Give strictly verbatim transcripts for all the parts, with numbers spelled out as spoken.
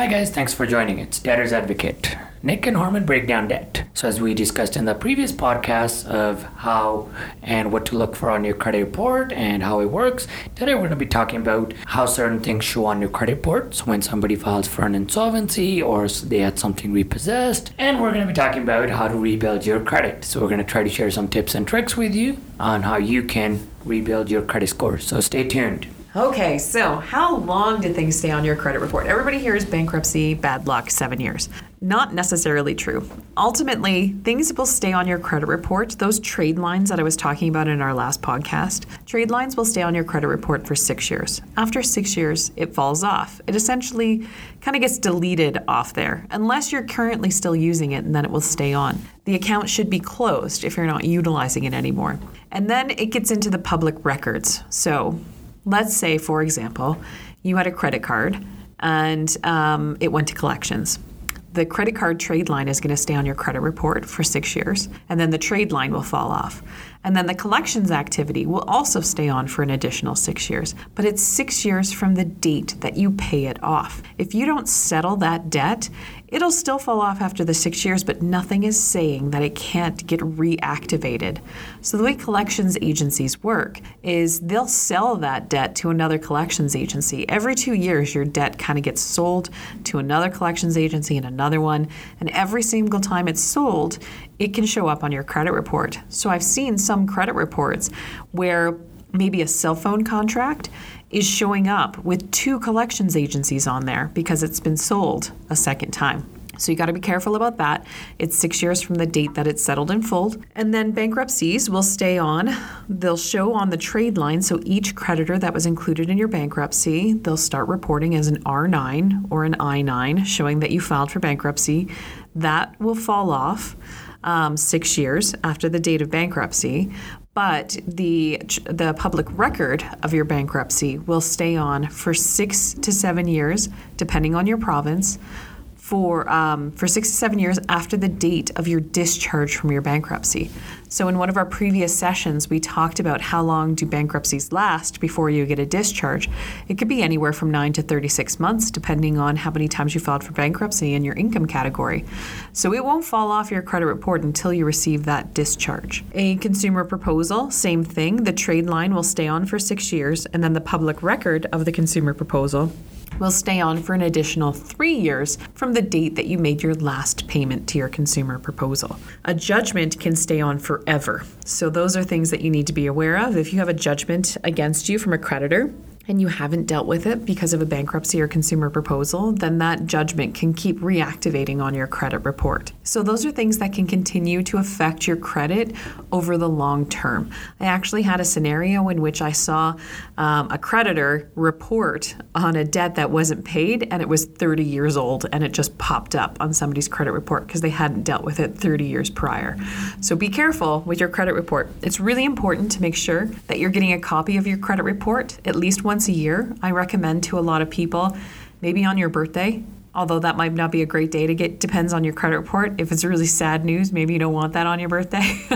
Hi guys, thanks for joining. It's Debtors Advocate. Nick and Harmon break down debt. So as we discussed in the previous podcast of how and what to look for on your credit report and how it works, today we're going to be talking about how certain things show on your credit report. So when somebody files for an insolvency or they had something repossessed, and we're going to be talking about how to rebuild your credit. So we're going to try to share some tips and tricks with you on how you can rebuild your credit score. So stay tuned. Okay, so how long did things stay on your credit report? Everybody hears bankruptcy, bad luck, seven years. Not necessarily true. Ultimately, things will stay on your credit report. Those trade lines that I was talking about in our last podcast, trade lines will stay on your credit report for six years. After six years, it falls off. It essentially kind of gets deleted off there, unless you're currently still using it, and then it will stay on. The account should be closed if you're not utilizing it anymore. And then it gets into the public records. So let's say, for example, you had a credit card and um, it went to collections. The credit card trade line is going to stay on your credit report for six years, and then the trade line will fall off. And then the collections activity will also stay on for an additional six years, but it's six years from the date that you pay it off. If you don't settle that debt, it'll still fall off after the six years, but nothing is saying that it can't get reactivated. So the way collections agencies work is they'll sell that debt to another collections agency. Every two years, your debt kind of gets sold to another collections agency and another one. And every single time it's sold, it can show up on your credit report. So I've seen some credit reports where maybe a cell phone contract is showing up with two collections agencies on there because it's been sold a second time. So you got to be careful about that. It's six years from the date that it's settled in full. And then bankruptcies will stay on. They'll show on the trade line. So each creditor that was included in your bankruptcy, they'll start reporting as an R nine or an I nine, showing that you filed for bankruptcy. That will fall off um, six years after the date of bankruptcy. But the the public record of your bankruptcy will stay on for six to seven years, depending on your province, for um, for six to seven years after the date of your discharge from your bankruptcy. So in one of our previous sessions, we talked about how long do bankruptcies last before you get a discharge. It could be anywhere from nine to thirty-six months, depending on how many times you filed for bankruptcy and your income category. So it won't fall off your credit report until you receive that discharge. A consumer proposal, same thing. The trade line will stay on for six years, and then the public record of the consumer proposal will stay on for an additional three years from the date that you made your last payment to your consumer proposal. A judgment can stay on forever. So those are things that you need to be aware of. If you have a judgment against you from a creditor and you haven't dealt with it because of a bankruptcy or consumer proposal, then that judgment can keep reactivating on your credit report. So those are things that can continue to affect your credit over the long term. I actually had a scenario in which I saw um, a creditor report on a debt that wasn't paid, and it was thirty years old, and it just popped up on somebody's credit report because they hadn't dealt with it thirty years prior. So be careful with your credit report. It's really important to make sure that you're getting a copy of your credit report at least once a year. I recommend to a lot of people, maybe on your birthday, although that might not be a great day to get, depends on your credit report. If it's really sad news, maybe you don't want that on your birthday,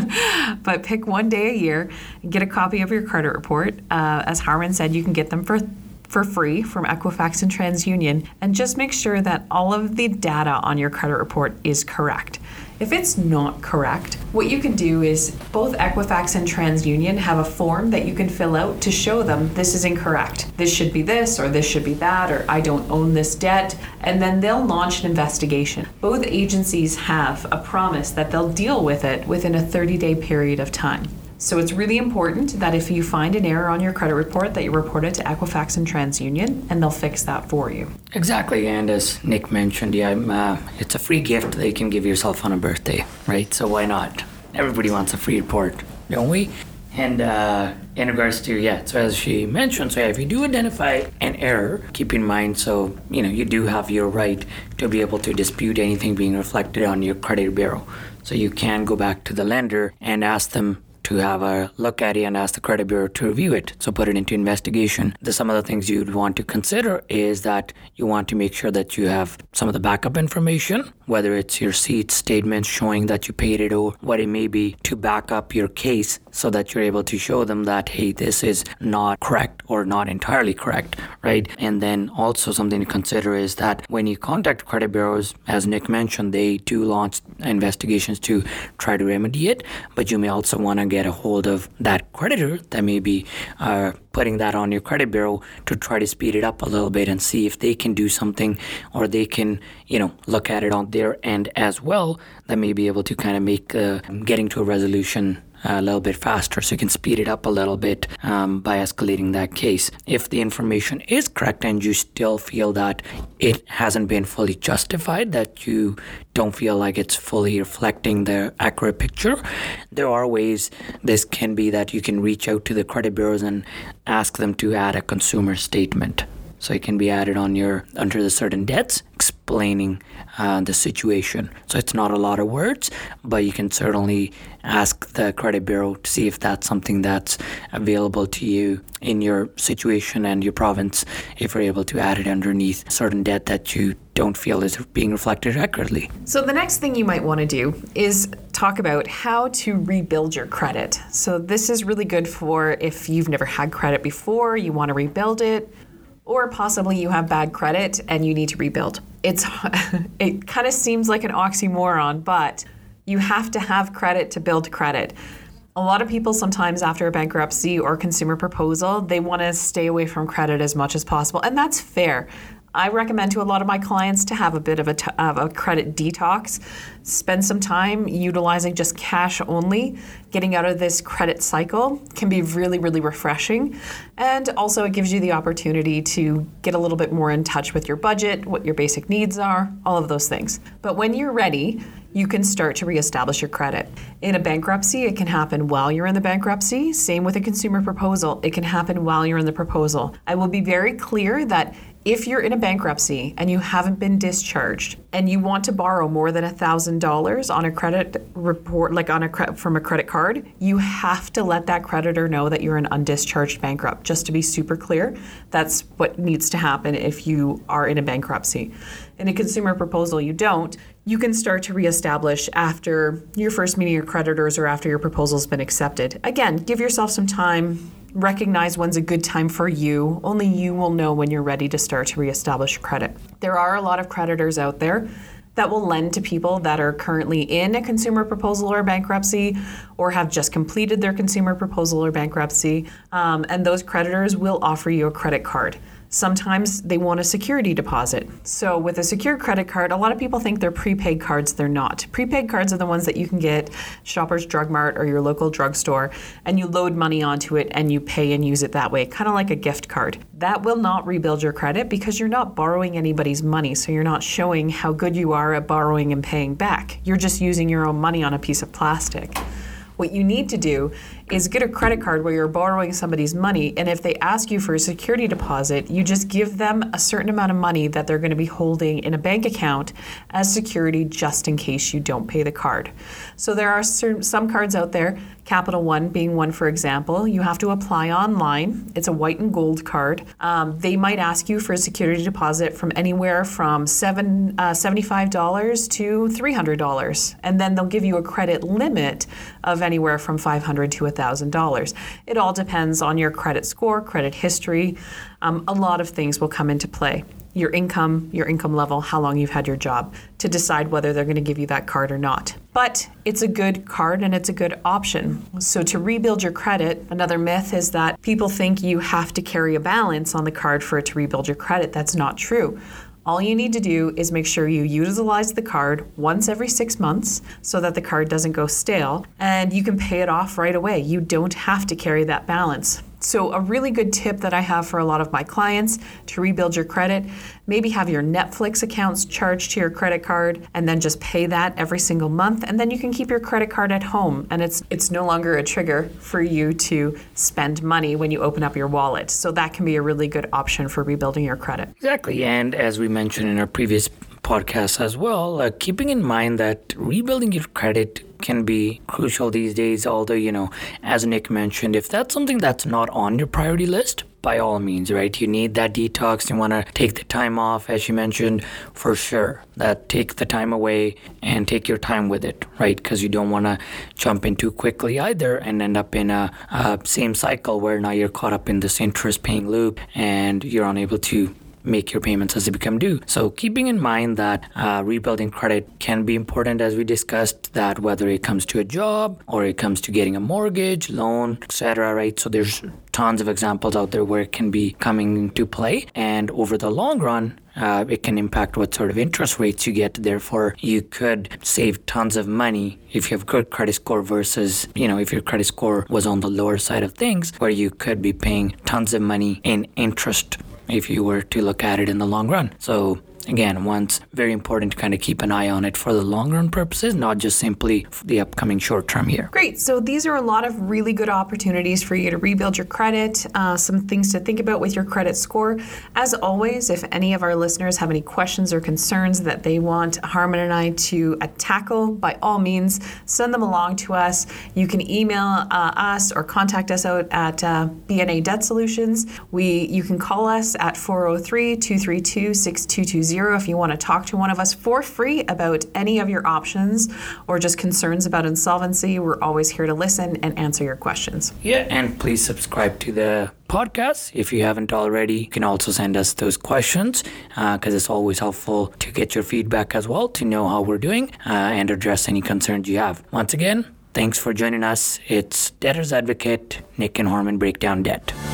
but pick one day a year and get a copy of your credit report. Uh, as Harmon said, you can get them for for free from Equifax and TransUnion, and just make sure that all of the data on your credit report is correct. If it's not correct, what you can do is both Equifax and TransUnion have a form that you can fill out to show them this is incorrect. This should be this, or this should be that, or I don't own this debt. And then they'll launch an investigation. Both agencies have a promise that they'll deal with it within a thirty-day period of time. So it's really important that if you find an error on your credit report that you report it to Equifax and TransUnion, and they'll fix that for you. Exactly, and as Nick mentioned, yeah, uh, it's a free gift that you can give yourself on a birthday, right? So why not? Everybody wants a free report, don't we? And uh, in regards to, yeah, so as she mentioned, so yeah, if you do identify an error, keep in mind, so, you know, you do have your right to be able to dispute anything being reflected on your credit bureau. So you can go back to the lender and ask them, to have a look at it and ask the credit bureau to review it, so put it into investigation. There's some other things you'd want to consider is that you want to make sure that you have some of the backup information, whether it's your receipt statements showing that you paid it or what it may be, to back up your case so that you're able to show them that, hey, this is not correct or not entirely correct, right? And then also something to consider is that when you contact credit bureaus, as Nick mentioned, they do launch investigations to try to remedy it, but you may also want to get a hold of that creditor that may be uh, putting that on your credit bureau to try to speed it up a little bit and see if they can do something, or they can, you know, look at it on their end as well, that may be able to kind of make uh, getting to a resolution a little bit faster, so you can speed it up a little bit um, by escalating that case. If the information is correct and you still feel that it hasn't been fully justified, that you don't feel like it's fully reflecting the accurate picture, there are ways this can be that you can reach out to the credit bureaus and ask them to add a consumer statement. So it can be added on your under the certain debts, explaining uh, the situation. So it's not a lot of words, but you can certainly ask the credit bureau to see if that's something that's available to you in your situation and your province, if you're able to add it underneath certain debt that you don't feel is being reflected accurately. So the next thing you might want to do is talk about how to rebuild your credit. So this is really good for if you've never had credit before, you want to rebuild it, or possibly you have bad credit and you need to rebuild. It's it kind of seems like an oxymoron, but you have to have credit to build credit. A lot of people sometimes after a bankruptcy or consumer proposal, they want to stay away from credit as much as possible, and that's fair. I recommend to a lot of my clients to have a bit of a, t- of a credit detox, spend some time utilizing just cash only. Getting out of this credit cycle can be really, really refreshing. And also it gives you the opportunity to get a little bit more in touch with your budget, what your basic needs are, all of those things. But when you're ready, you can start to reestablish your credit. In a bankruptcy, it can happen while you're in the bankruptcy. Same with a consumer proposal. It can happen while you're in the proposal. I will be very clear that if you're in a bankruptcy and you haven't been discharged and you want to borrow more than one thousand dollars on a credit report, like on a cre- from a credit card, you have to let that creditor know that you're an undischarged bankrupt. Just to be super clear, that's what needs to happen if you are in a bankruptcy. In a consumer proposal, you don't. You can start to reestablish after your first meeting of creditors or after your proposal's been accepted. Again, give yourself some time. Recognize when's a good time for you. Only you will know when you're ready to start to reestablish credit. There are a lot of creditors out there that will lend to people that are currently in a consumer proposal or bankruptcy, or have just completed their consumer proposal or bankruptcy. Um, and those creditors will offer you a credit card. Sometimes they want a security deposit. So with a secure credit card, a lot of people think they're prepaid cards. They're not. Prepaid cards are the ones that you can get Shoppers Drug Mart or your local drugstore, and you load money onto it and you pay and use it that way, kind of like a gift card. That will not rebuild your credit because you're not borrowing anybody's money, so you're not showing how good you are at borrowing and paying back. You're just using your own money on a piece of plastic. What you need to do is get a credit card where you're borrowing somebody's money, and if they ask you for a security deposit, you just give them a certain amount of money that they're going to be holding in a bank account as security just in case you don't pay the card. So there are certain, some cards out there, Capital One being one for example. You have to apply online. It's a white and gold card. Um, they might ask you for a security deposit from anywhere from seven, uh, seventy-five dollars to three hundred dollars, and then they'll give you a credit limit of anywhere from five hundred dollars to one thousand dollars. It all depends on your credit score, credit history. Um, a lot of things will come into play. Your income, your income level, how long you've had your job, to decide whether they're going to give you that card or not. But it's a good card and it's a good option. So to rebuild your credit, another myth is that people think you have to carry a balance on the card for it to rebuild your credit. That's not true. All you need to do is make sure you utilize the card once every six months so that the card doesn't go stale, and you can pay it off right away. You don't have to carry that balance. So a really good tip that I have for a lot of my clients to rebuild your credit, maybe have your Netflix accounts charged to your credit card and then just pay that every single month, and then you can keep your credit card at home and it's it's no longer a trigger for you to spend money when you open up your wallet. So that can be a really good option for rebuilding your credit. Exactly. And as we mentioned in our previous podcast as well, uh, keeping in mind that rebuilding your credit can be crucial these days. Although, you know, as Nick mentioned, if that's something that's not on your priority list, by all means, right? You need that detox. You want to take the time off, as you mentioned, for sure. That take the time away and take your time with it, right? Because you don't want to jump in too quickly either and end up in a, a same cycle where now you're caught up in this interest-paying loop and you're unable to make your payments as they become due. So keeping in mind that uh, rebuilding credit can be important, as we discussed, that whether it comes to a job or it comes to getting a mortgage, loan, et cetera, right? So there's tons of examples out there where it can be coming into play. And over the long run, uh, it can impact what sort of interest rates you get. Therefore, you could save tons of money if you have good credit score versus, you know, if your credit score was on the lower side of things, where you could be paying tons of money in interest if you were to look at it in the long run. So again, once very important to kind of keep an eye on it for the long run purposes, not just simply for the upcoming short term here. Great. So these are a lot of really good opportunities for you to rebuild your credit, uh, some things to think about with your credit score. As always, if any of our listeners have any questions or concerns that they want Harmon and I to uh, tackle, by all means, send them along to us. You can email uh, us or contact us out at uh, B N A Debt Solutions. We, you can call us at four oh three, two three two, six two two zero. If you want to talk to one of us for free about any of your options or just concerns about insolvency, we're always here to listen and answer your questions. Yeah, and please subscribe to the podcast if you haven't already. You can also send us those questions because uh, it's always helpful to get your feedback as well, to know how we're doing uh, and address any concerns you have. Once again, thanks for joining us. It's Debtors Advocate. Nick and Harmon break down debt.